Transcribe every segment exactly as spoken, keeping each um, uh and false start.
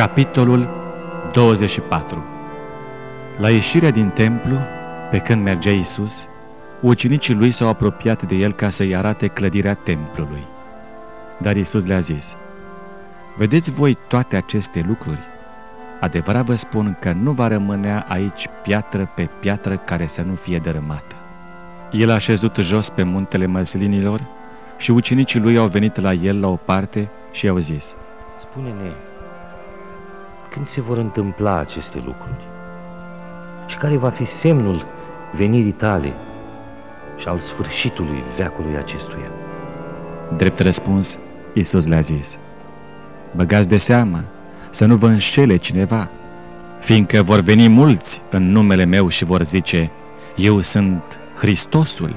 Capitolul douăzeci și patru. La ieșirea din templu, pe când mergea Iisus, ucenicii lui s-au apropiat de el ca să-i arate clădirea templului. Dar Iisus le-a zis: vedeți voi toate aceste lucruri? Adevărat vă spun că nu va rămânea aici piatră pe piatră care să nu fie dărâmată. El a șezut jos pe muntele Măslinilor și ucenicii lui au venit la el la o parte și i-au zis: spune-ne, când se vor întâmpla aceste lucruri? Și care va fi semnul venirii tale și al sfârșitului veacului acestuia? Drept răspuns, Iisus le-a zis: băgați de seamă să nu vă înșele cineva, fiindcă vor veni mulți în numele meu și vor zice: eu sunt Hristosul,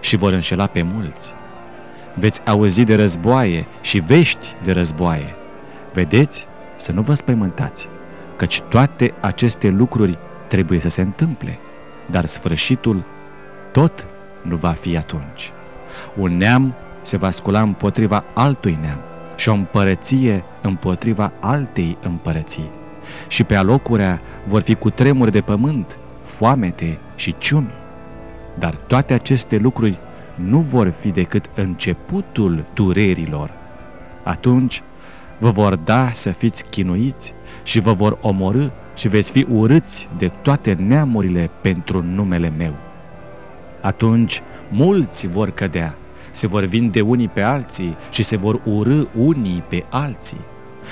și vor înșela pe mulți. Veți auzi de războaie și vești de războaie. Vedeți să nu vă spăimântați, căci toate aceste lucruri trebuie să se întâmple, dar sfârșitul tot nu va fi atunci. Un neam se va scula împotriva altui neam și o împărăție împotriva altei împărății. Și pe alocurea vor fi cutremuri de pământ, foamete și ciumi. Dar toate aceste lucruri nu vor fi decât începutul durerilor. Atunci vă vor da să fiți chinuiți și vă vor omorî și veți fi urâți de toate neamurile pentru numele meu. Atunci mulți vor cădea, se vor vinde unii pe alții și se vor urî unii pe alții.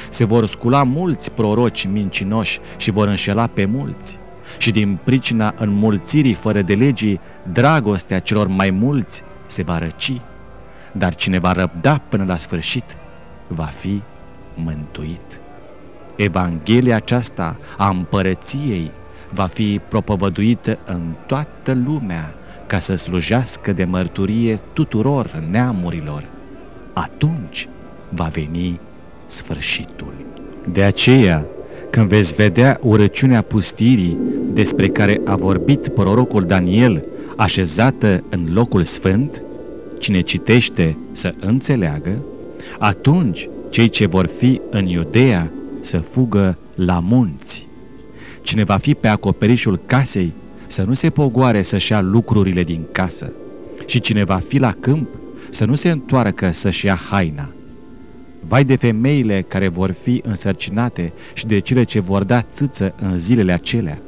Se vor scula mulți proroci mincinoși și vor înșela pe mulți. Și din pricina înmulțirii fără de legii, dragostea celor mai mulți se va răci. Dar cine va răbda până la sfârșit va fi mântuit. Evanghelia aceasta a împărăției va fi propovăduită în toată lumea ca să slujească de mărturie tuturor neamurilor. Atunci va veni sfârșitul. De aceea, când veți vedea urăciunea pustirii despre care a vorbit prorocul Daniel, așezată în locul sfânt, cine citește să înțeleagă, atunci cei ce vor fi în Iudeea să fugă la munți. Cine va fi pe acoperișul casei să nu se pogoare să-și ia lucrurile din casă, și cine va fi la câmp să nu se întoarcă să-și ia haina. Vai de femeile care vor fi însărcinate și de cele ce vor da țâță în zilele acelea.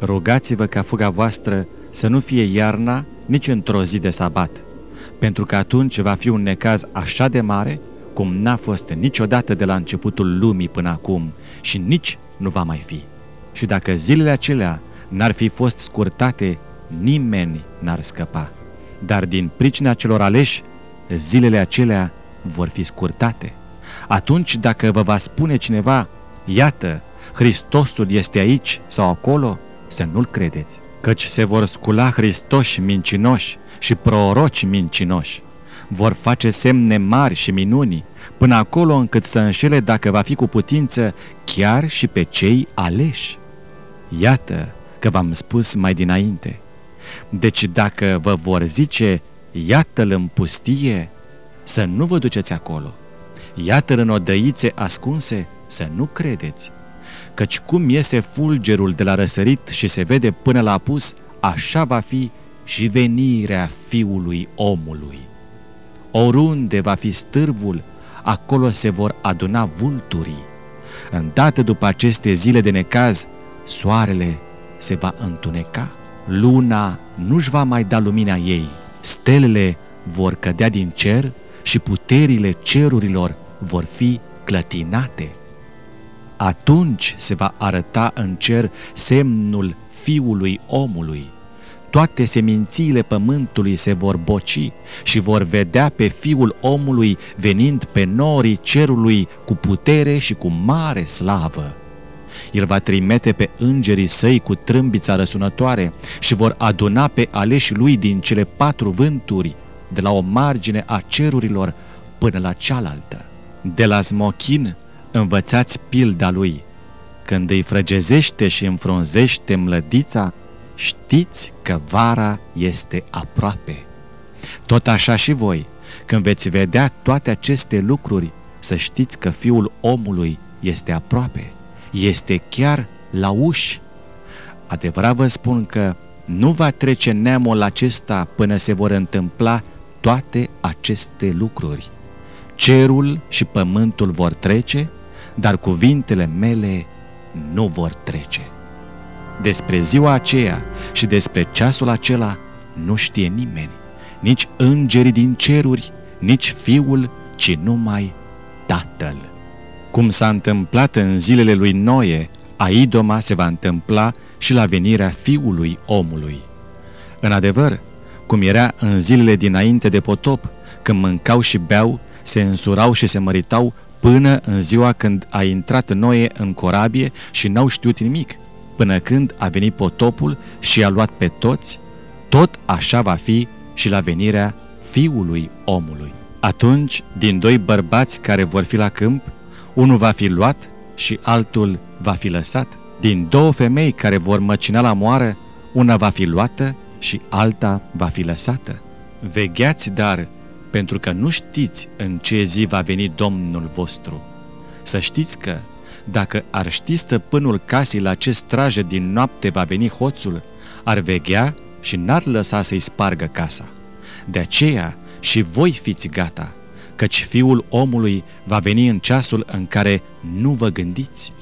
Rugați-vă ca fuga voastră să nu fie iarna nici într-o zi de sabat, pentru că atunci va fi un necaz așa de mare cum n-a fost niciodată de la începutul lumii până acum și nici nu va mai fi. Și dacă zilele acelea n-ar fi fost scurtate, nimeni n-ar scăpa. Dar din pricina celor aleși, zilele acelea vor fi scurtate. Atunci, dacă vă va spune cineva: iată, Hristosul este aici sau acolo, să nu-l credeți, căci se vor scula hristoși mincinoși și proroci mincinoși. Vor face semne mari și minuni, până acolo încât să înșele, dacă va fi cu putință, chiar și pe cei aleși. Iată că v-am spus mai dinainte. Deci dacă vă vor zice: iată-l în pustie, să nu vă duceți acolo. Iată-l în odăițe ascunse, să nu credeți. Căci cum iese fulgerul de la răsărit și se vede până la apus, așa va fi și venirea Fiului Omului. Oriunde va fi stârvul, acolo se vor aduna vulturii. Îndată după aceste zile de necaz, soarele se va întuneca, luna nu-și va mai da lumina ei, stelele vor cădea din cer și puterile cerurilor vor fi clătinate. Atunci se va arăta în cer semnul Fiului Omului. Toate semințiile pământului se vor boci și vor vedea pe Fiul Omului venind pe norii cerului cu putere și cu mare slavă. El va trimite pe îngerii săi cu trâmbița răsunătoare și vor aduna pe aleșii lui din cele patru vânturi, de la o margine a cerurilor până la cealaltă. De la smochin învățați pilda lui. Când îi frăgezește și înfrunzește mlădița, știți că vara este aproape. Tot așa și voi, când veți vedea toate aceste lucruri, să știți că Fiul Omului este aproape, este chiar la uși. Adevărat vă spun că nu va trece neamul acesta până se vor întâmpla toate aceste lucruri. Cerul și pământul vor trece, dar cuvintele mele nu vor trece. Despre ziua aceea și despre ceasul acela nu știe nimeni, nici îngerii din ceruri, nici Fiul, ci numai Tatăl. Cum s-a întâmplat în zilele lui Noe, aidoma se va întâmpla și la venirea Fiului omului. În adevăr, cum era în zilele dinainte de potop, când mâncau și beau, se însurau și se măritau până în ziua când a intrat Noe în corabie și n-au știut nimic, până când a venit potopul și a luat pe toți, tot așa va fi și la venirea Fiului omului. Atunci, din doi bărbați care vor fi la câmp, unul va fi luat și altul va fi lăsat. Din două femei care vor măcina la moară, una va fi luată și alta va fi lăsată. Vegheați, dar, pentru că nu știți în ce zi va veni Domnul vostru. Să știți că, dacă ar ști stăpânul casei la ce strajă din noapte va veni hoțul, ar veghea și n-ar lăsa să-i spargă casa. De aceea și voi fiți gata, căci Fiul omului va veni în ceasul în care nu vă gândiți.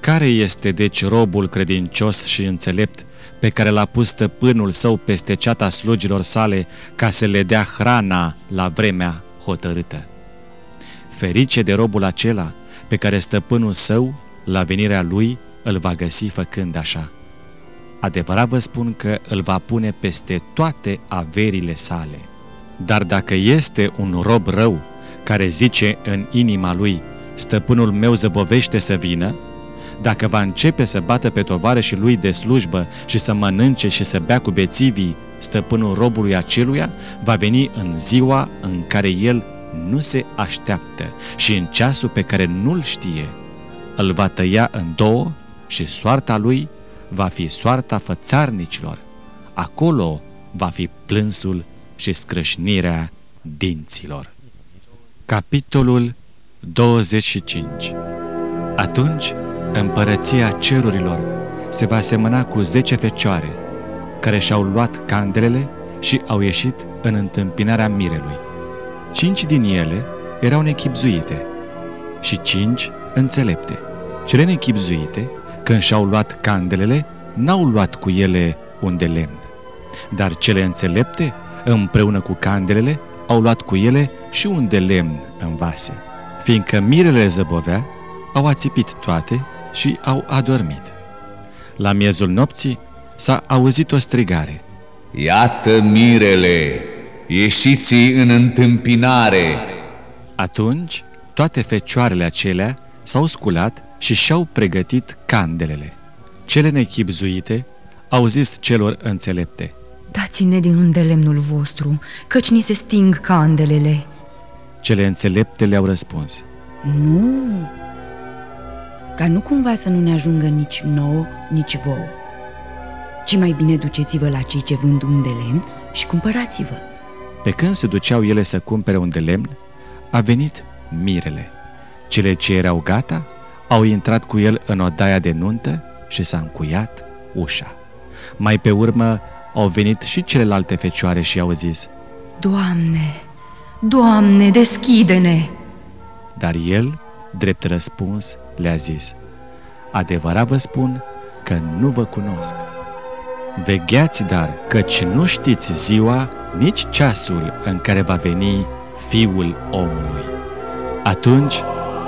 Care este deci robul credincios și înțelept pe care l-a pus stăpânul său peste ceata slugilor sale ca să le dea hrana la vremea hotărâtă? Ferice de robul acela pe care stăpânul său, la venirea lui, îl va găsi făcând așa. Adevărat vă spun că îl va pune peste toate averile sale. Dar dacă este un rob rău care zice în inima lui, stăpânul meu zăbovește să vină, dacă va începe să bată pe tovarășii lui de slujbă și să mănânce și să bea cu bețivii, stăpânul robului aceluia va veni în ziua în care el nu se așteaptă și în ceasul pe care nu-l știe. Îl va tăia în două și soarta lui va fi soarta fățarnicilor. Acolo va fi plânsul și scrâșnirea dinților. Capitolul douăzeci și cinci. Atunci Împărăția cerurilor se va semăna cu zece fecioare, care și-au luat candelele și au ieșit în întâmpinarea mirelui. Cinci din ele erau nechibzuite și cinci înțelepte. Cele nechibzuite, când și-au luat candelele, n-au luat cu ele un de lemn, dar cele înțelepte, împreună cu candelele, au luat cu ele și un de lemn în vase. Fiindcă mirele zăbovea, au ațipit toate și au adormit. La miezul nopții s-a auzit o strigare. Iată mirele, ieșiți în întâmpinare! Atunci toate fecioarele acelea s-au sculat și și-au pregătit candelele. Cele nechibzuite au zis celor înțelepte. Dați-ne din îndelemnul vostru, căci ni se sting candelele. Cele înțelepte le-au răspuns. Nu! Ca nu cumva să nu ne ajungă nici nouă, nici vouă. Ce mai bine duceți-vă la cei ce vând un de lemn și cumpărați-vă. Pe când se duceau ele să cumpere un de lemn, a venit mirele. Cele ce erau gata au intrat cu el în odaia de nuntă și s-a încuiat ușa. Mai pe urmă au venit și celelalte fecioare și au zis, Doamne, Doamne, deschide-ne! Dar el, drept răspuns, le-a zis, adevărat vă spun că nu vă cunosc. Vegheați dar, căci nu știți ziua, nici ceasul în care va veni Fiul omului. Atunci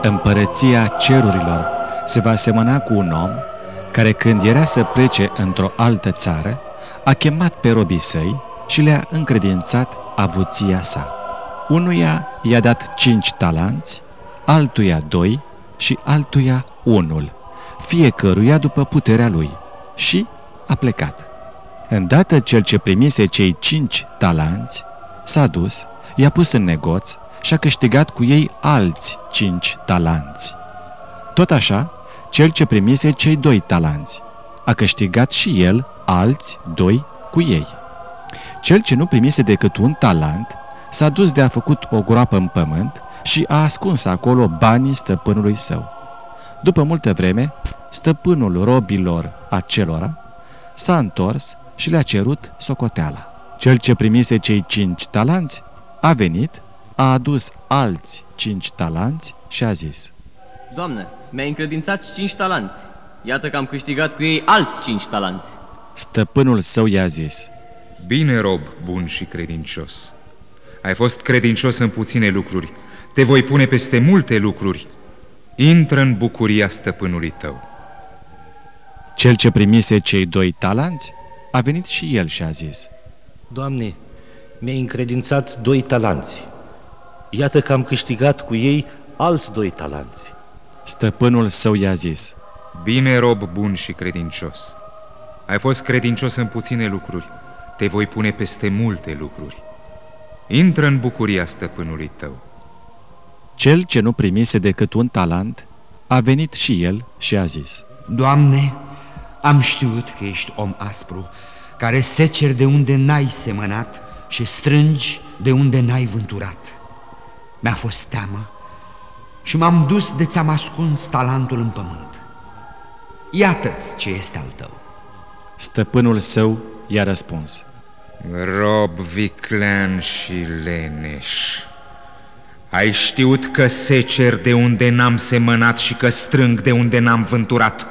împărăția cerurilor se va semăna cu un om care, când era să plece într-o altă țară, a chemat pe robii săi și le-a încredințat avuția sa. Unuia i-a dat cinci talanți, altuia doi și altuia unul, fiecăruia după puterea lui, și a plecat. Îndată cel ce primise cei cinci talanți s-a dus, i-a pus în negoț și a câștigat cu ei alți cinci talanți. Tot așa, cel ce primise cei doi talanți a câștigat și el alți doi cu ei. Cel ce nu primise decât un talent s-a dus de a făcut o groapă în pământ și a ascuns acolo banii stăpânului său. După multă vreme, stăpânul robilor acelora s-a întors și le-a cerut socoteala. Cel ce primise cei cinci talanți a venit, a adus alți cinci talanți și a zis: Doamne, mi-ai încredințat cinci talanți. Iată că am câștigat cu ei alți cinci talanți. Stăpânul său i-a zis: Bine, rob bun și credincios. Ai fost credincios în puține lucruri. Te voi pune peste multe lucruri. Intră în bucuria stăpânului tău. Cel ce primise cei doi talanți a venit și el și a zis: Doamne, mi-ai încredințat doi talanți. Iată că am câștigat cu ei alți doi talanți. Stăpânul său i-a zis: Bine, rob bun și credincios. Ai fost credincios în puține lucruri. Te voi pune peste multe lucruri. Intră în bucuria stăpânului tău. Cel ce nu primise decât un talent a venit și el și a zis: Doamne, am știut că ești om aspru, care seceri de unde n-ai semănat și strângi de unde n-ai vânturat. Mi-a fost teamă și m-am dus de ți-am ascuns talentul în pământ. Iată-ți ce este al tău. Stăpânul său i-a răspuns: Rob viclean și leneș, ai știut că secer de unde n-am semănat și că strâng de unde n-am vânturat.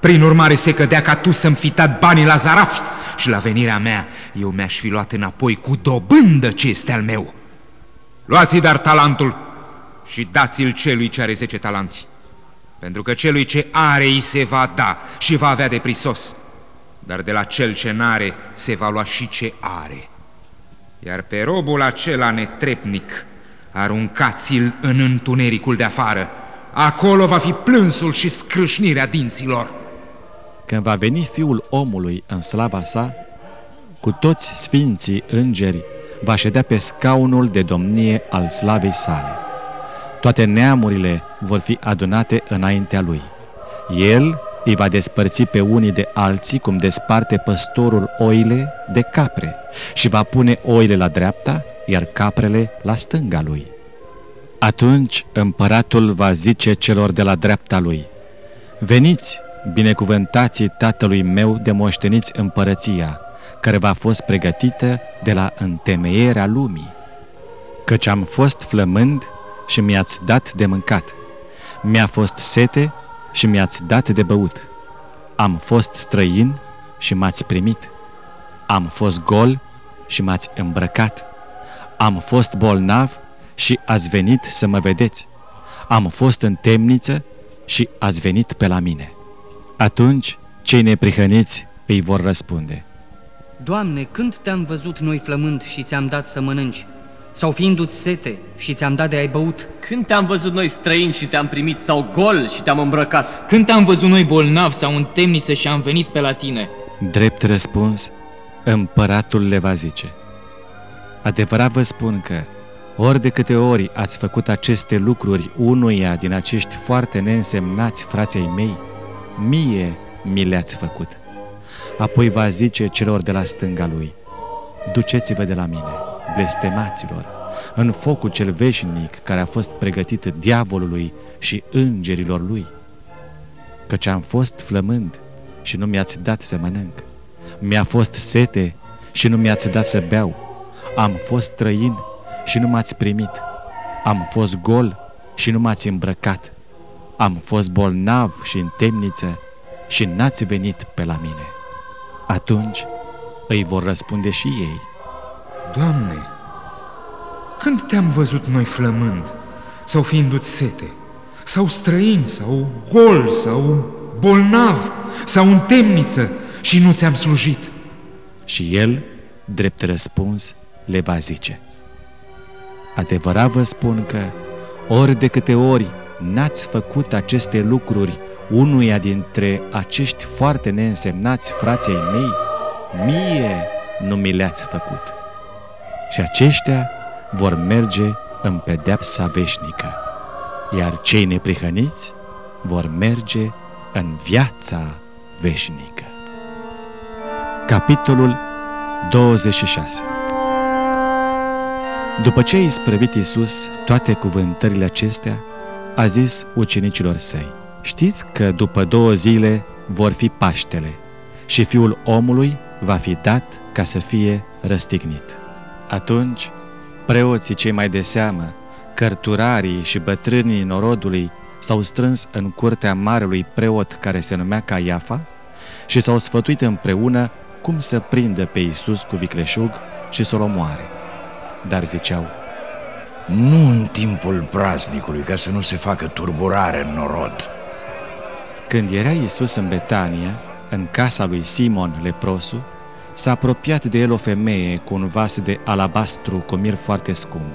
Prin urmare se cădea ca tu să-mi fi dat banii la zarafi și la venirea mea eu mi-aș fi luat înapoi cu dobândă ce este al meu. Luați-i dar talentul și dați-l celui ce are zece talanți, pentru că celui ce are îi se va da și va avea de prisos, dar de la cel ce n-are se va lua și ce are. Iar pe robul acela netrepnic aruncați-l în întunericul de afară. Acolo va fi plânsul și scrâșnirea dinților. Când va veni Fiul omului în slava sa, cu toți sfinții îngeri va ședea pe scaunul de domnie al slavei sale. Toate neamurile vor fi adunate înaintea lui. El îi va despărți pe unii de alții, cum desparte păstorul oile de capre, și va pune oile la dreapta, iar caprele la stânga lui. Atunci împăratul va zice celor de la dreapta lui: Veniți, binecuvântații tatălui meu, de moșteniți împărăția, care v-a fost pregătită de la întemeierea lumii. Căci am fost flămând și mi-ați dat de mâncat, mi-a fost sete și mi-ați dat de băut, am fost străin și m-ați primit, am fost gol și m-ați îmbrăcat, am fost bolnav și ați venit să mă vedeți, am fost în temniță și ați venit pe la mine. Atunci cei neprihăniți îi vor răspunde: Doamne, când te-am văzut noi flămând și ți-am dat să mănânci, sau fiindu-ți sete și ți-am dat de ai băut? Când te-am văzut noi străini și te-am primit, sau gol și te-am îmbrăcat? Când te-am văzut noi bolnav sau în temniță și am venit pe la tine? Drept răspuns, împăratul le va zice: Adevărat vă spun că, ori de câte ori ați făcut aceste lucruri unuia din acești foarte neînsemnați frații mei, mie mi le-ați făcut. Apoi va zice celor de la stânga lui: Duceți-vă de la mine, blestemaților, în focul cel veșnic care a fost pregătit diavolului și îngerilor lui. Căci am fost flămând și nu mi-ați dat să mănânc, mi-a fost sete și nu mi-ați dat să beau, am fost străin și nu m-ați primit, am fost gol și nu m-ați îmbrăcat, am fost bolnav și în temniță și n-ați venit pe la mine. Atunci îi vor răspunde și ei: Doamne, când te-am văzut noi flămând, sau fiindu-ți sete, sau străin, sau gol, sau bolnav, sau în temniță și nu ți-am slujit? Și el, drept răspuns, le va zice: Adevărat vă spun că, ori de câte ori n-ați făcut aceste lucruri unuia dintre acești foarte neînsemnați frații mei, mie nu mi le-ați făcut. Și aceștia vor merge în pedeapsa veșnică, iar cei neprihăniți vor merge în viața veșnică. Capitolul douăzeci și șase. După ce a isprăvit Iisus toate cuvântările acestea, a zis ucenicilor săi: Știți că după două zile vor fi Paștele și Fiul omului va fi dat ca să fie răstignit. Atunci, preoții cei mai de seamă, cărturarii și bătrânii norodului s-au strâns în curtea marelui preot care se numea Caiafa și s-au sfătuit împreună cum să prindă pe Iisus cu vicleșug și să-l omoare. Dar ziceau: nu în timpul praznicului, ca să nu se facă turburare în norod. Când era Iisus în Betania, în casa lui Simon leprosul, s-a apropiat de el o femeie cu un vas de alabastru cu mir foarte scump.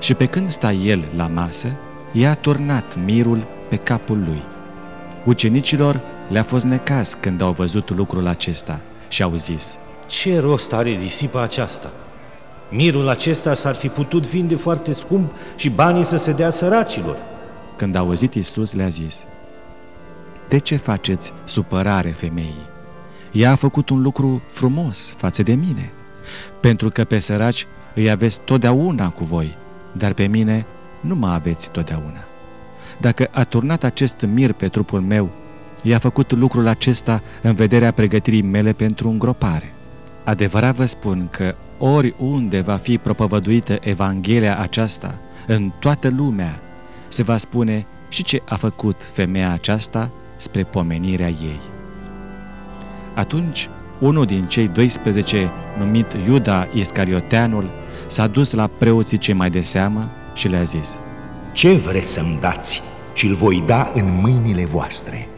Și pe când sta el la masă, i-a turnat mirul pe capul lui. Ucenicilor le-a fost necaz când au văzut lucrul acesta și au zis: ce rost are risipa aceasta? Mirul acesta s-ar fi putut vinde foarte scump și banii să se dea săracilor. Când a auzit Iisus, le-a zis: de ce faceți supărare femeii? Ea a făcut un lucru frumos față de mine, pentru că pe săraci îi aveți totdeauna cu voi, dar pe mine nu mă aveți totdeauna. Dacă a turnat acest mir pe trupul meu, i-a făcut lucrul acesta în vederea pregătirii mele pentru îngropare. Adevărat vă spun că oriunde va fi propovăduită Evanghelia aceasta, în toată lumea, se va spune și ce a făcut femeia aceasta spre pomenirea ei. Atunci, unul din cei doisprezece, numit Iuda Iscarioteanul, s-a dus la preoții cei mai de seamă și le-a zis: ce vreți să-mi dați și îl voi da în mâinile voastre?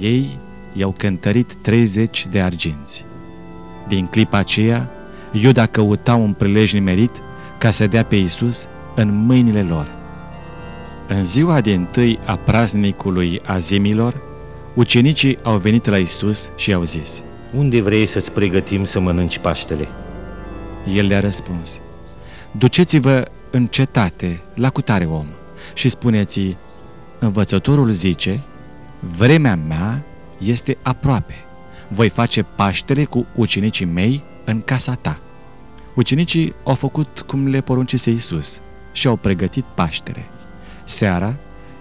Ei i-au cântărit treizeci de arginți. Din clipa aceea, Iuda căuta un prilej nimerit ca să dea pe Iisus în mâinile lor. În ziua din tâi a praznicului azimilor, ucenicii au venit la Iisus și i-au zis: unde vrei să-ți pregătim să mănânci Paștele? El le-a răspuns: duceți-vă în cetate, la cutare om, și spuneți-i: învățătorul zice, vremea mea este aproape, voi face Paștele cu ucenicii mei în casa ta. Ucenicii au făcut cum le poruncise Iisus și au pregătit Paștele. Seara,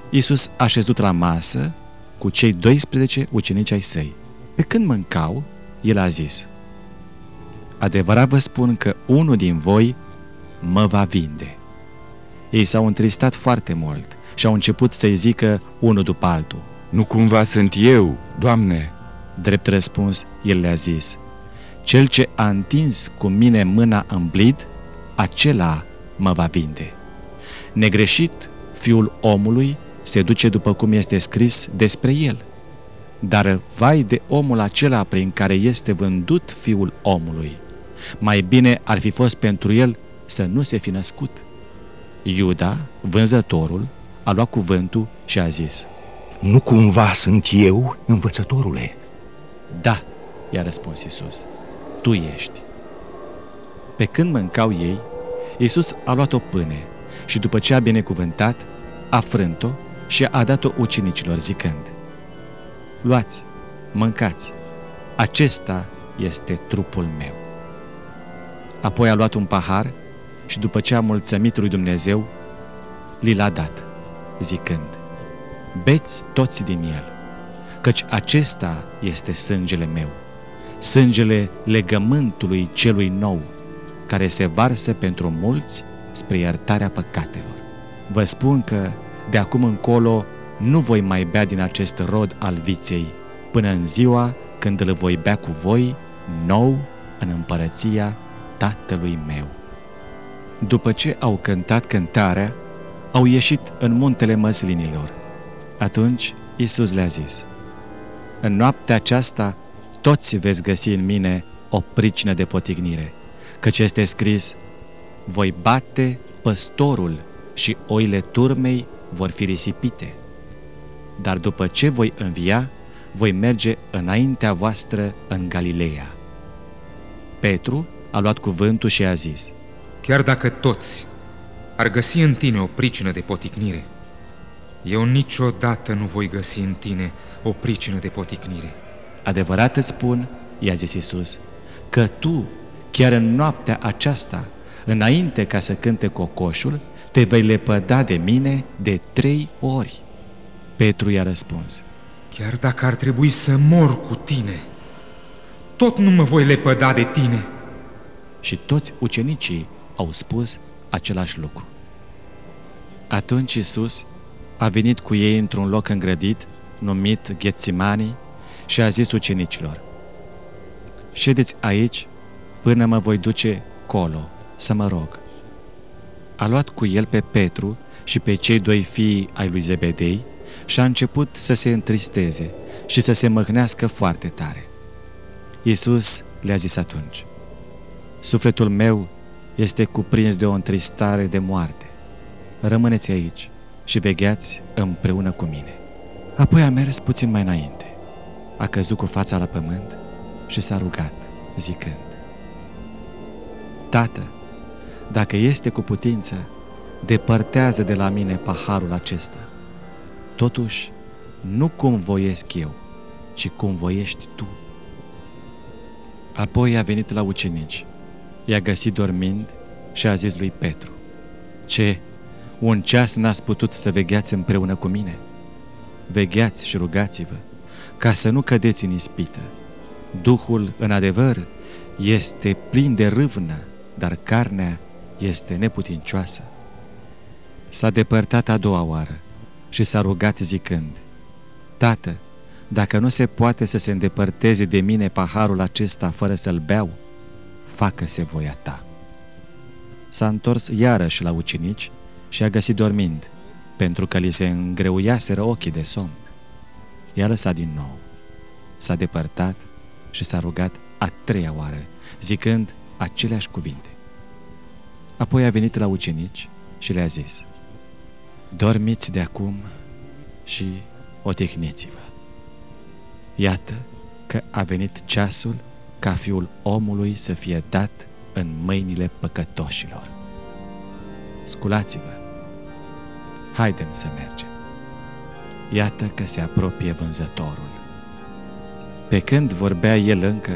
Iisus a șezut la masă cu cei doisprezece ucenici ai săi. Pe când mâncau, el a zis: adevărat vă spun că unul din voi mă va vinde. Ei s-au întristat foarte mult și au început să-i zică unul după altul: nu cumva sunt eu, Doamne? Drept răspuns, el le-a zis: cel ce a întins cu mine mâna în blid, acela mă va vinde. Negreșit, Fiul omului se duce după cum este scris despre el. Dar vai de omul acela prin care este vândut Fiul omului! Mai bine ar fi fost pentru el să nu se fi născut. Iuda, vânzătorul, a luat cuvântul și a zis: nu cumva sunt eu, învățătorule? Da, i-a răspuns Iisus, tu ești. Pe când mâncau ei, Iisus a luat o pâine și după ce a binecuvântat, a frânt-o și a dat-o ucenicilor zicând: luați, mâncați, acesta este trupul meu. Apoi a luat un pahar și după ce a mulțumit lui Dumnezeu, li l-a dat, zicând: beți toți din el, căci acesta este sângele meu, sângele legământului celui nou, care se varsă pentru mulți spre iertarea păcatelor. Vă spun că de acum încolo nu voi mai bea din acest rod al viței, până în ziua când îl voi bea cu voi nou în împărăția Tatălui meu. După ce au cântat cântarea, au ieșit în muntele Măslinilor. Atunci Iisus le-a zis: în noaptea aceasta toți veți găsi în mine o pricină de potignire, căci este scris: voi bate păstorul și oile turmei vor fi risipite. Dar după ce voi învia, voi merge înaintea voastră în Galileea. Petru a luat cuvântul și a zis: chiar dacă toți ar găsi în tine o pricină de poticnire, eu niciodată nu voi găsi în tine o pricină de poticnire. Adevărat îți spun, i-a zis Iisus, că tu, chiar în noaptea aceasta, înainte ca să cânte cocoșul, te vei lepăda de mine de trei ori. Petru i-a răspuns: Chiar dacă ar trebui să mor cu tine, tot nu mă voi lepăda de tine. Și toți ucenicii au spus același lucru. Atunci Iisus a venit cu ei într-un loc îngrădit, numit Ghetsimani, și a zis ucenicilor: Ședeți aici până mă voi duce colo să mă rog. A luat cu el pe Petru și pe cei doi fii ai lui Zebedei și a început să se întristeze și să se măhnească foarte tare. Iisus le-a zis atunci: Sufletul meu este cuprins de o întristare de moarte. Rămâneți aici și vegheați împreună cu mine. Apoi a mers puțin mai înainte, a căzut cu fața la pământ și s-a rugat, zicând: Tată, dacă este cu putință, depărtează de la mine paharul acesta. Totuși, nu cum voiesc eu, ci cum voiești tu. Apoi a venit la ucenici, i-a găsit dormind și a zis lui Petru: Ce, un ceas n-ați putut să vegheați împreună cu mine? Vegheați și rugați-vă, ca să nu cădeți în ispită. Duhul, în adevăr, este plin de râvnă, dar carnea este neputincioasă. S-a depărtat a doua oară și s-a rugat zicând: Tată, dacă nu se poate să se îndepărteze de mine paharul acesta fără să-l beau, facă-se voia ta. S-a întors iarăși la ucenici și a găsit dormind, pentru că li se îngreuiaseră ochii de somn. I-a lăsat din nou, s-a depărtat și s-a rugat a treia oară, zicând aceleași cuvinte. Apoi a venit la ucenici și le-a zis: Dormiți de acum și odihniți-vă. Iată că a venit ceasul ca Fiul omului să fie dat în mâinile păcătoșilor. Sculați-vă, haidem să mergem. Iată că se apropie vânzătorul. Pe când vorbea el încă,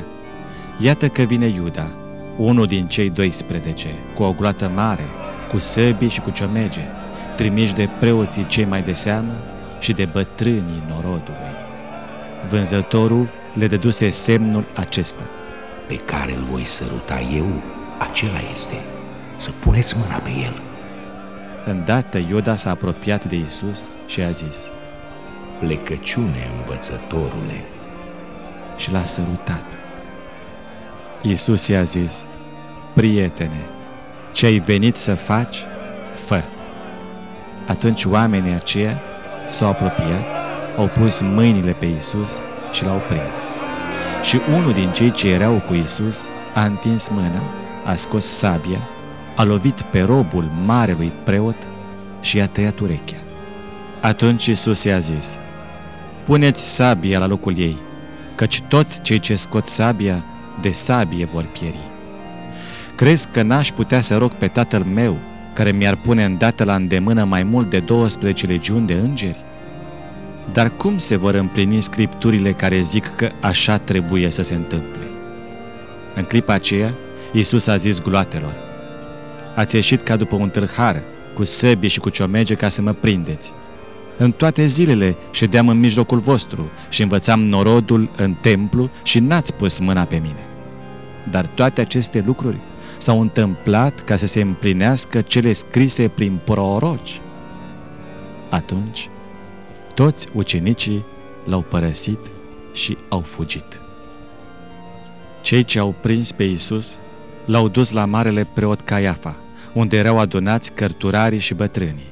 iată că vine Iuda, unul din cei doisprezece, cu o gloată mare, cu săbii și cu ciomege, trimiși de preoții cei mai de seamă și de bătrânii norodului. Vânzătorul le dăduse semnul acesta: Pe care îl voi săruta eu, acela este. Să puneți mâna pe el. Îndată Iuda s-a apropiat de Iisus și a zis: Plecăciune, învățătorule! Și l-a sărutat. Iisus i-a zis: Prietene, ce ai venit să faci, fă. Atunci oamenii aceia s-au apropiat, au pus mâinile pe Iisus și l-au prins. Și unul din cei ce erau cu Iisus a întins mâna, a scos sabia, a lovit pe robul marelui preot și i-a tăiat urechea. Atunci Iisus i-a zis: Puneți sabia la locul ei, căci toți cei ce scot sabia, de sabie vor pieri. Crezi că n-aș putea să rog pe Tatăl meu, care mi-ar pune îndată la îndemână mai mult de douăsprezece legiuni de îngeri? Dar cum se vor împlini scripturile care zic că așa trebuie să se întâmple? În clipa aceea, Iisus a zis gloatelor: Ați ieșit ca după un tâlhar, cu săbii și cu ciomege ca să mă prindeți. În toate zilele ședeam în mijlocul vostru și învățam norodul în templu și n-ați pus mâna pe mine. Dar toate aceste lucruri s-au întâmplat ca să se împlinească cele scrise prin proroci. Atunci, toți ucenicii l-au părăsit și au fugit. Cei ce au prins pe Iisus l-au dus la marele preot Caiafa, unde erau adunați cărturarii și bătrânii.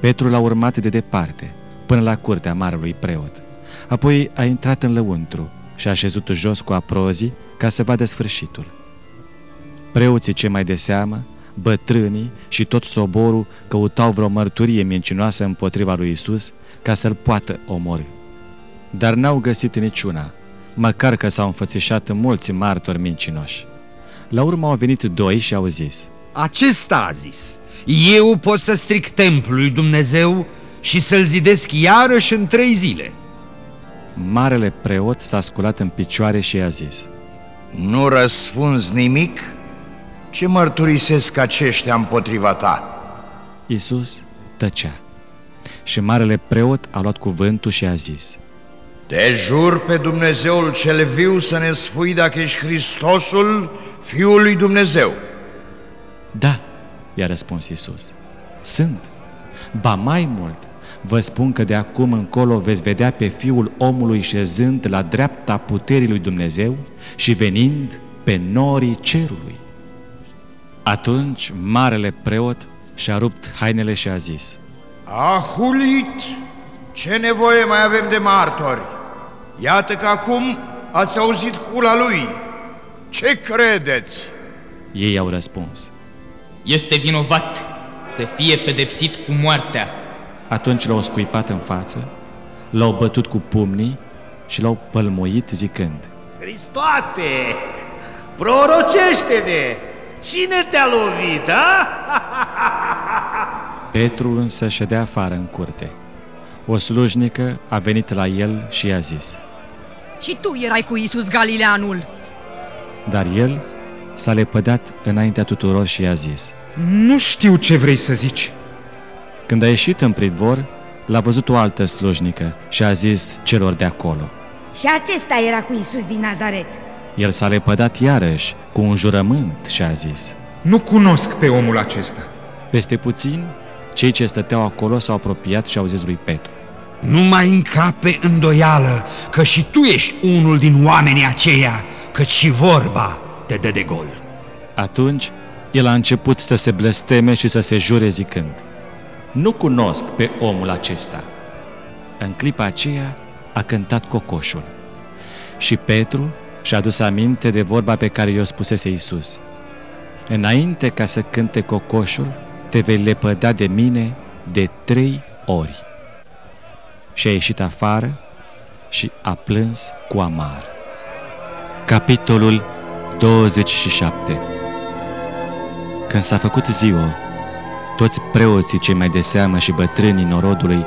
Petru l-a urmat de departe, până la curtea marelui preot. Apoi a intrat în lăuntru și a șezut jos cu aprozii ca să vadă sfârșitul. Preoții cei mai de seamă, bătrânii și tot soborul căutau vreo mărturie mincinoasă împotriva lui Iisus ca să-l poată omori. Dar n-au găsit niciuna, măcar că s-au înfățișat mulți martori mincinoși. La urmă au venit doi și au zis: Acesta a zis: Eu pot să stric templul lui Dumnezeu și să-l zidesc iarăși în trei zile. Marele preot s-a sculat în picioare și i-a zis: Nu răspunzi nimic? Ce mărturisesc aceștia împotriva ta? Iisus tăcea. și marele preot a luat cuvântul și a zis: Te jur pe Dumnezeul cel viu să ne spui dacă ești Hristosul, Fiul lui Dumnezeu. Da, i-a răspuns Iisus, sunt. Ba mai mult, vă spun că de acum încolo veți vedea pe Fiul omului șezând la dreapta puterii lui Dumnezeu și venind pe norii cerului. Atunci marele preot și-a rupt hainele și a zis: Ahulit! Ce nevoie mai avem de martori? Iată că acum ați auzit cula lui. Ce credeți? Ei au răspuns: Este vinovat, să fie pedepsit cu moartea. Atunci l-au scuipat în față, l-au bătut cu pumnii și l-au pălmuit zicând: Hristoase, prorocește-ne! Cine te-a lovit, a? Petru însă ședea afară în curte. O slujnică a venit la el și i-a zis: Și tu erai cu Iisus Galileanul. Dar el s-a lepădat înaintea tuturor și i-a zis: Nu știu ce vrei să zici. Când a ieșit în pridvor, l-a văzut o altă slujnică și a zis celor de acolo: Și acesta era cu Iisus din Nazaret. El s-a lepădat iarăși cu un jurământ și a zis: Nu cunosc pe omul acesta. Peste puțin, cei ce stăteau acolo s-au apropiat și au zis lui Petru: Nu mai încape îndoială că și tu ești unul din oamenii aceia, căci și vorba te dă de gol. Atunci el a început să se blesteme și să se jure zicând: Nu cunosc pe omul acesta. În clipa aceea a cântat cocoșul. Și Petru și-a adus aminte de vorba pe care i-o spusese Iisus: Înainte ca să cânte cocoșul, te vei lepăda de mine de trei ori. Și a ieșit afară și a plâns cu amar. Capitolul douăzeci și șapte. Când s-a făcut ziua, toți preoții cei mai de seamă și bătrânii norodului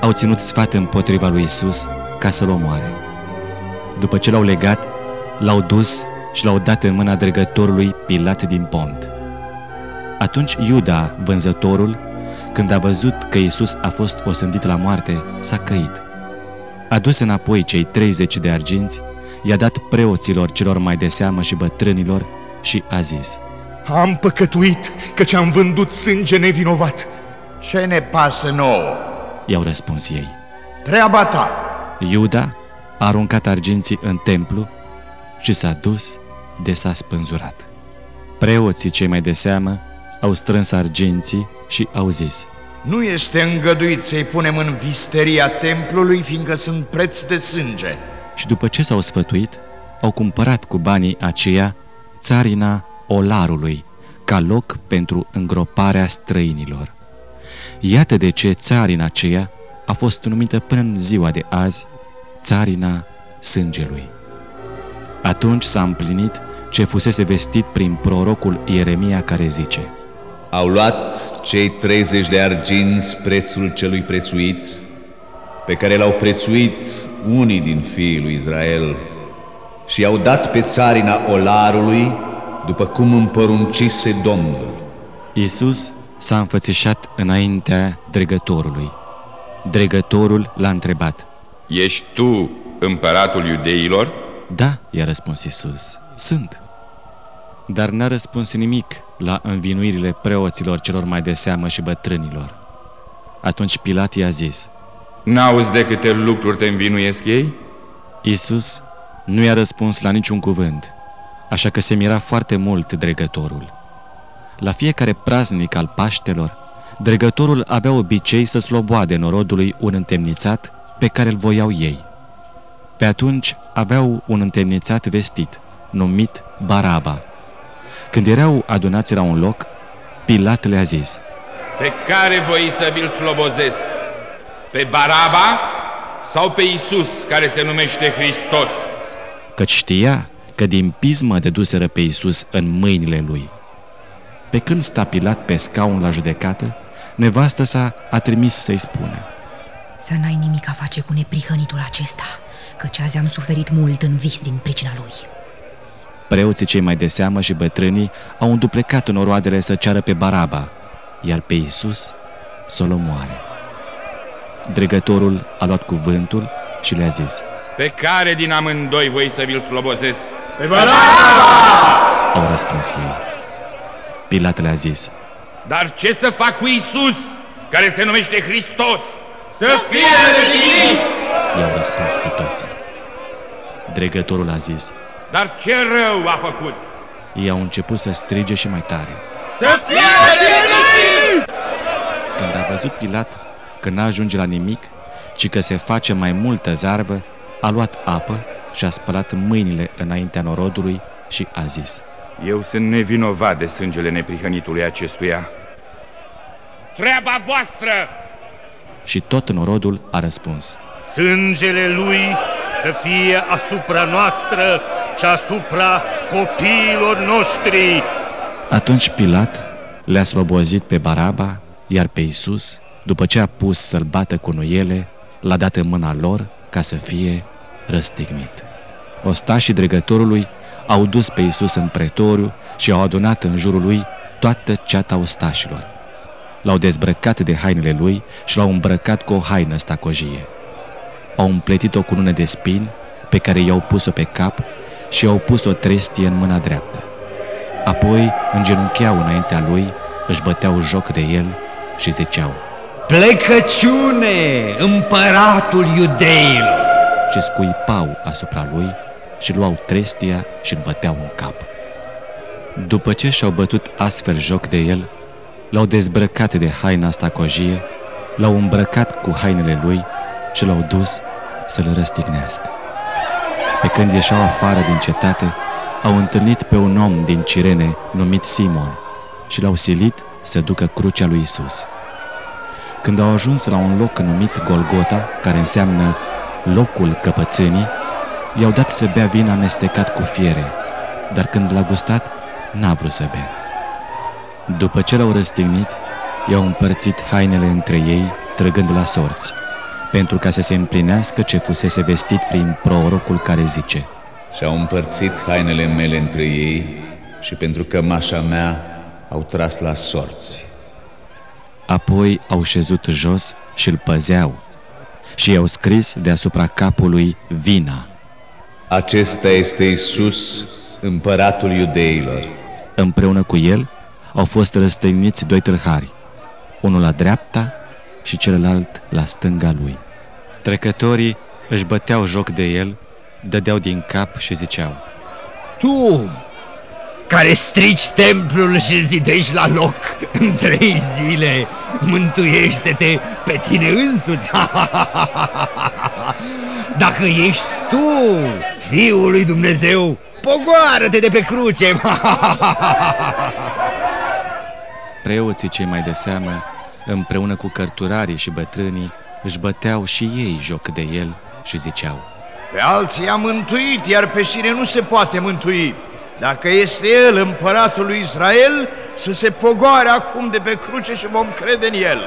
au ținut sfat împotriva lui Iisus ca să-l omoare. După ce l-au legat, l-au dus și l-au dat în mâna dregătorului Pilat din Pont. Atunci Iuda, vânzătorul, când a văzut că Iisus a fost osândit la moarte, s-a căit. A dus înapoi cei treizeci de arginți, i-a dat preoților celor mai de seamă și bătrânilor și a zis: Am păcătuit, căci am vândut sânge nevinovat. Ce ne pasă nouă? I-au răspuns ei. Treaba ta. Iuda a aruncat arginții în templu și s-a dus de s-a spânzurat. Preoții cei mai de seamă au strâns arginții și au zis: Nu este îngăduit să-i punem în visteria templului, fiindcă sunt preț de sânge. Și după ce s-au sfătuit, au cumpărat cu banii aceia țarina olarului, ca loc pentru îngroparea străinilor. Iată de ce țarina aceea a fost numită până în ziua de azi țarina sângelui. Atunci s-a împlinit ce fusese vestit prin prorocul Ieremia, care zice: Au luat cei treizeci de arginți prețul celui prețuit, pe care l-au prețuit unii din fiii lui Israel, și i-au dat pe țarina olarului, după cum împăruncise Domnul. Iisus s-a înfățișat înaintea dregătorului. Dregătorul l-a întrebat: Ești tu împăratul iudeilor? Da, i-a răspuns Iisus, sunt. Dar n-a răspuns nimic la învinuirile preoților celor mai de seamă și bătrânilor. Atunci Pilat i-a zis: N-auzi de câte lucruri te învinuiesc ei? Iisus nu i-a răspuns la niciun cuvânt, așa că se mira foarte mult dregătorul. La fiecare praznic al Paștelor, dregătorul avea obicei să sloboade norodului un întemnițat pe care îl voiau ei. Pe atunci aveau un întemnițat vestit, numit Baraba. Când erau adunați la un loc, Pilat le-a zis: Pe care voi să vi-l slobozesc? Pe Baraba sau pe Iisus, care se numește Hristos? Căci știa că din pismă dăduseră pe Iisus în mâinile lui. Pe când sta Pilat pe scaun la judecată, nevastă sa a trimis să-i spună: Să n-ai nimic a face cu neprihănitul acesta, căci azi am suferit mult în vis din pricina lui. Preoții cei mai de seamă și bătrânii au înduplecat noroadele să ceară pe Baraba, iar pe Iisus să-l omoare. Dregătorul a luat cuvântul și le-a zis: pe care din amândoi voi să vi-l slobozesc? Pe Baraba! Au răspuns ei. Pilat le-a zis: dar ce să fac cu Iisus, care se numește Hristos? Să fie răstignit! I-au răspuns cu toții. Dregătorul a zis: dar ce rău a făcut? Ei au început să strige și mai tare: să fie răstignit! Când a văzut Pilat că n-ajunge la nimic, ci că se face mai multă zarbă, a luat apă și a spălat mâinile înaintea norodului și a zis: eu sunt nevinovat de sângele neprihănitului acestuia. Treaba voastră! Și tot norodul a răspuns: sângele lui să fie asupra noastră și asupra copiilor noștri. Atunci Pilat le-a slobozit pe Baraba, iar pe Iisus, după ce a pus să-l bată cu nuiele, l-a dat în mâna lor ca să fie răstignit. Ostașii dregătorului au dus pe Iisus în pretoriu și au adunat în jurul lui toată ceata ostașilor. L-au dezbrăcat de hainele lui și l-au îmbrăcat cu o haină stacojie. Au împletit o cunună de spini pe care i-au pus-o pe cap și i-au pus o trestie în mâna dreaptă. Apoi îngenuncheau înaintea lui, își băteau joc de el și ziceau: plecăciune, împăratul iudeilor! Ce scuipau asupra lui și luau trestia și îl băteau în cap. După ce și-au bătut astfel joc de el, l-au dezbrăcat de haina stacojie, l-au îmbrăcat cu hainele lui și l-au dus să-l răstignească. Pe când ieșeau afară din cetate, au întâlnit pe un om din Cirene numit Simon și l-au silit să ducă crucea lui Isus. Când au ajuns la un loc numit Golgota, care înseamnă locul căpățânii, i-au dat să bea vin amestecat cu fiere, dar când l-a gustat, n-a vrut să bea. După ce l-au răstignit, i-au împărțit hainele între ei, trăgând la sorți, pentru ca să se împlinească ce fusese vestit prin prorocul care zice: și-au împărțit hainele mele între ei și pentru cămașa mea au tras la sorți. Apoi au șezut jos și îl păzeau și i-au scris deasupra capului vina: acesta este Iisus, împăratul iudeilor. Împreună cu el au fost răstigniți doi tâlhari, unul la dreapta și celălalt la stânga lui. Trecătorii își băteau joc de el, dădeau din cap și ziceau: tu, care strici templul și zidești la loc în trei zile, mântuiește-te pe tine însuți! Dacă ești tu, Fiul lui Dumnezeu, pogoară-te de pe cruce! Preoții cei mai de seamă, împreună cu cărturarii și bătrânii, își băteau și ei joc de el și ziceau: pe alții i-a mântuit, iar pe sine nu se poate mântui. Dacă este el împăratul lui Israel, să se pogoare acum de pe cruce și vom crede în el.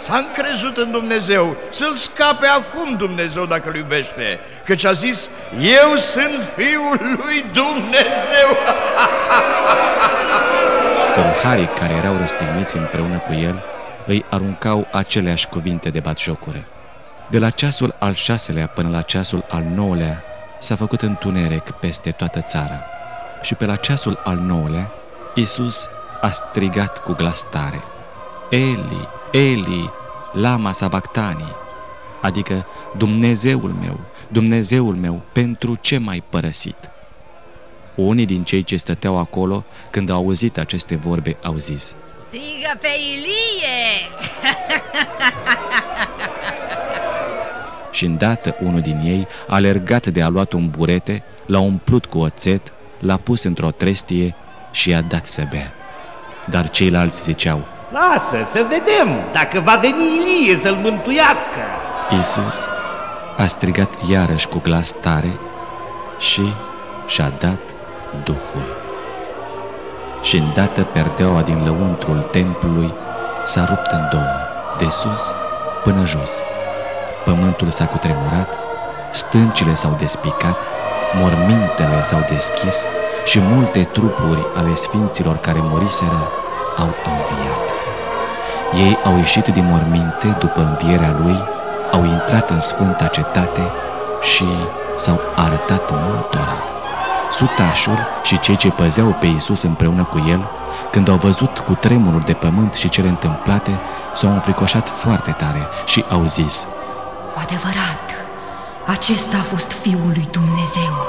S-a încrezut în Dumnezeu, să-l scape acum Dumnezeu dacă-l iubește, căci a zis: eu sunt Fiul lui Dumnezeu. Tâlharii care erau răstigniți împreună cu el îi aruncau aceleași cuvinte de batjocură. De la ceasul al șaselea până la ceasul al nouălea s-a făcut întuneric peste toată țara. Și pe la ceasul al nouălea, Iisus a strigat cu glas tare: Eli, Eli, lama sabactani, adică Dumnezeul meu, Dumnezeul meu, pentru ce m-ai părăsit? Unii din cei ce stăteau acolo, când au auzit aceste vorbe, au zis: strigă pe Ilie! Și îndată unul din ei, alergat de a luat un burete, l-a umplut cu oțet, l-a pus într-o trestie și i-a dat să bea. Dar ceilalți ziceau: lasă să vedem dacă va veni Ilie să-l mântuiască. Iisus a strigat iarăși cu glas tare și și-a dat Duhul. Și îndată perdeaua din lăuntrul templului s-a rupt în două, de sus până jos. Pământul s-a cutremurat, stâncile s-au despicat, mormintele s-au deschis și multe trupuri ale sfinților care muriseră au înviat. Ei au ieșit din morminte după învierea lui au intrat în Sfânta Cetate și s-au arătat multora. Sutașul și cei ce păzeau pe Iisus împreună cu el, când au văzut cu tremurul de pământ și cele întâmplate, s-au înfricoșat foarte tare și au zis: Adevărat, acesta a fost Fiul lui Dumnezeu.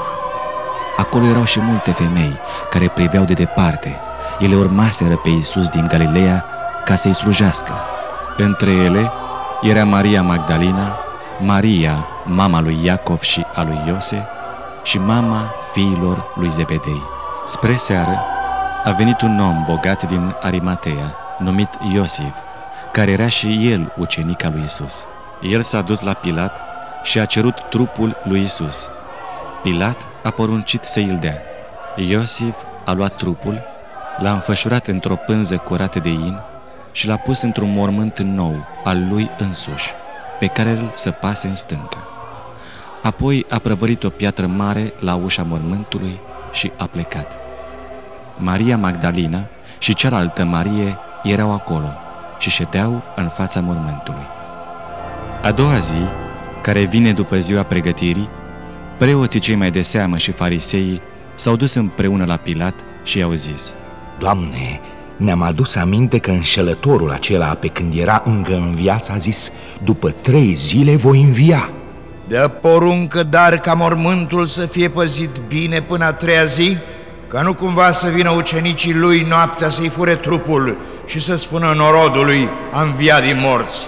Acolo erau și multe femei care priveau de departe. Ele urmaseră pe Iisus din Galileea ca să-i slujească. Între ele era Maria Magdalena, Maria, mama lui Iacov și a lui Iose, și mama fiilor lui Zebedei. Spre seară a venit un om bogat din Arimatea, numit Iosif, care era și el ucenic al lui Iisus. El s-a dus la Pilat și a cerut trupul lui Iisus. Pilat a poruncit să îl dea. Iosif a luat trupul, l-a înfășurat într-o pânză curată de in și l-a pus într-un mormânt nou al lui însuși, pe care îl săpase în stâncă. Apoi a prăvălit o piatră mare la ușa mormântului și a plecat. Maria Magdalena și cealaltă Marie erau acolo și ședeau în fața mormântului. A doua zi, care vine după ziua pregătirii, preoții cei mai de seamă și fariseii s-au dus împreună la Pilat și i-au zis: Doamne, ne-am adus aminte că înșelătorul acela, pe când era încă în viață, a zis: După trei zile voi învia. Dă poruncă, dar, ca mormântul să fie păzit bine până a treia zi, ca nu cumva să vină ucenicii lui noaptea să-i fure trupul și să spună norodului: a înviat din morți.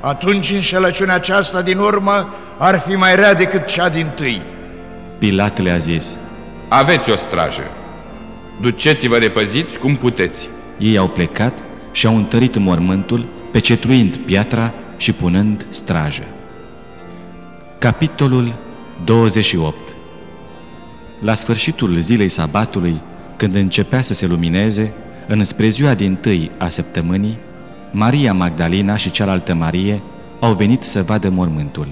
Atunci înșelăciunea aceasta din urmă ar fi mai rea decât cea dintâi. Pilat le-a zis: Aveți o strajă, duceți-vă, repăziți cum puteți. Ei au plecat și au întărit mormântul, pecetluind piatra și punând strajă. Capitolul douăzeci și opt. La sfârșitul zilei sabatului, când începea să se lumineze, înspre ziua din tâi a săptămânii, Maria Magdalena și cealaltă Marie au venit să vadă mormântul.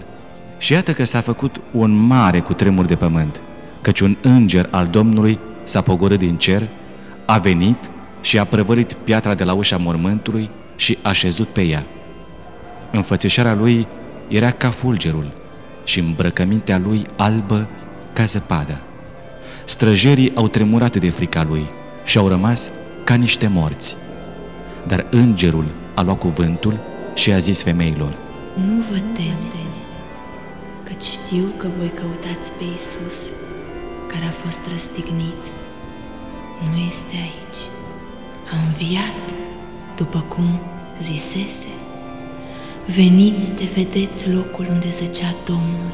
Și iată că s-a făcut un mare cutremur de pământ, căci un înger al Domnului s-a pogorât din cer, a venit și a prăvălit piatra de la ușa mormântului și a șezut pe ea. Înfățișarea lui era ca fulgerul și îmbrăcămintea lui albă ca zăpada. Străjerii au tremurat de frica lui și au rămas ca niște morți. Dar îngerul a luat cuvântul și a zis femeilor: Nu vă temeți, căci știu că voi căutați pe Iisus, care a fost răstignit. Nu este aici. A înviat, după cum zisese. Veniți de vedeți locul unde zăcea Domnul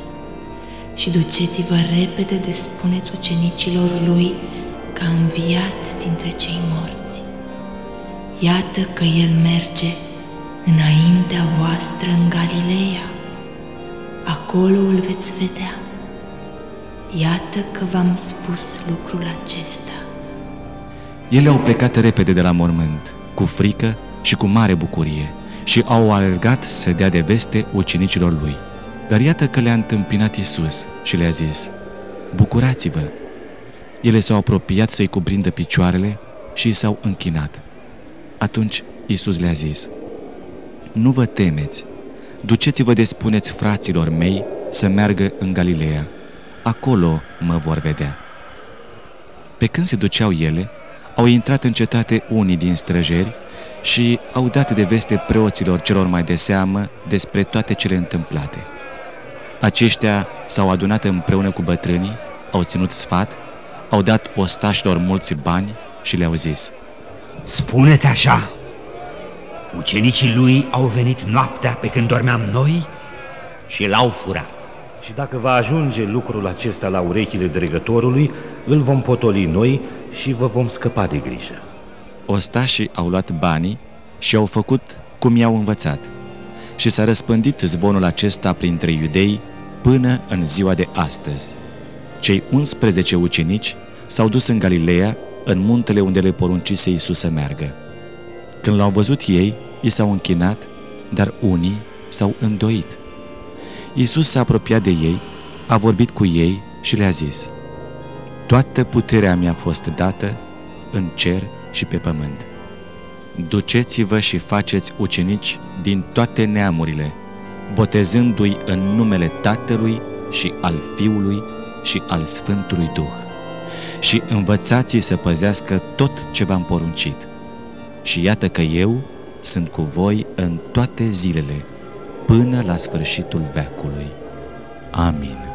și duceți-vă repede de spuneți ucenicilor lui că a înviat dintre cei morți. Iată că el merge înaintea voastră în Galileea. Acolo îl veți vedea. Iată că v-am spus lucrul acesta. Ele au plecat repede de la mormânt, cu frică și cu mare bucurie, și au alergat să dea de veste ucenicilor lui. Dar iată că le-a întâmpinat Iisus și le-a zis: Bucurați-vă! Ele s-au apropiat să-i cuprindă picioarele și s-au închinat. Atunci Iisus le-a zis: Nu vă temeți, duceți-vă de spuneți fraților mei să meargă în Galileea. Acolo mă vor vedea. Pe când se duceau ele, au intrat în cetate unii din străjeri și au dat de veste preoților celor mai de seamă despre toate cele întâmplate. Aceștia s-au adunat împreună cu bătrânii, au ținut sfat, au dat ostașilor mulți bani și le-au zis: Spuneți așa: ucenicii lui au venit noaptea pe când dormeam noi și l-au furat. Și dacă va ajunge lucrul acesta la urechile dregătorului, îl vom potoli noi și vă vom scăpa de grijă. Ostașii au luat banii și au făcut cum i-au învățat. Și s-a răspândit zvonul acesta printre iudei până în ziua de astăzi. Cei unsprezece ucenici s-au dus în Galileea, în muntele unde le poruncise Iisus să meargă. Când l-au văzut ei, i s-au închinat, dar unii s-au îndoit. Iisus s-a apropiat de ei, a vorbit cu ei și le-a zis: Toată puterea mi-a fost dată în cer și pe pământ. Duceți-vă și faceți ucenici din toate neamurile, botezându-i în numele Tatălui și al Fiului și al Sfântului Duh. Și învățați-i să păzească tot ce v-am poruncit. Și iată că eu sunt cu voi în toate zilele, până la sfârșitul veacului. Amin.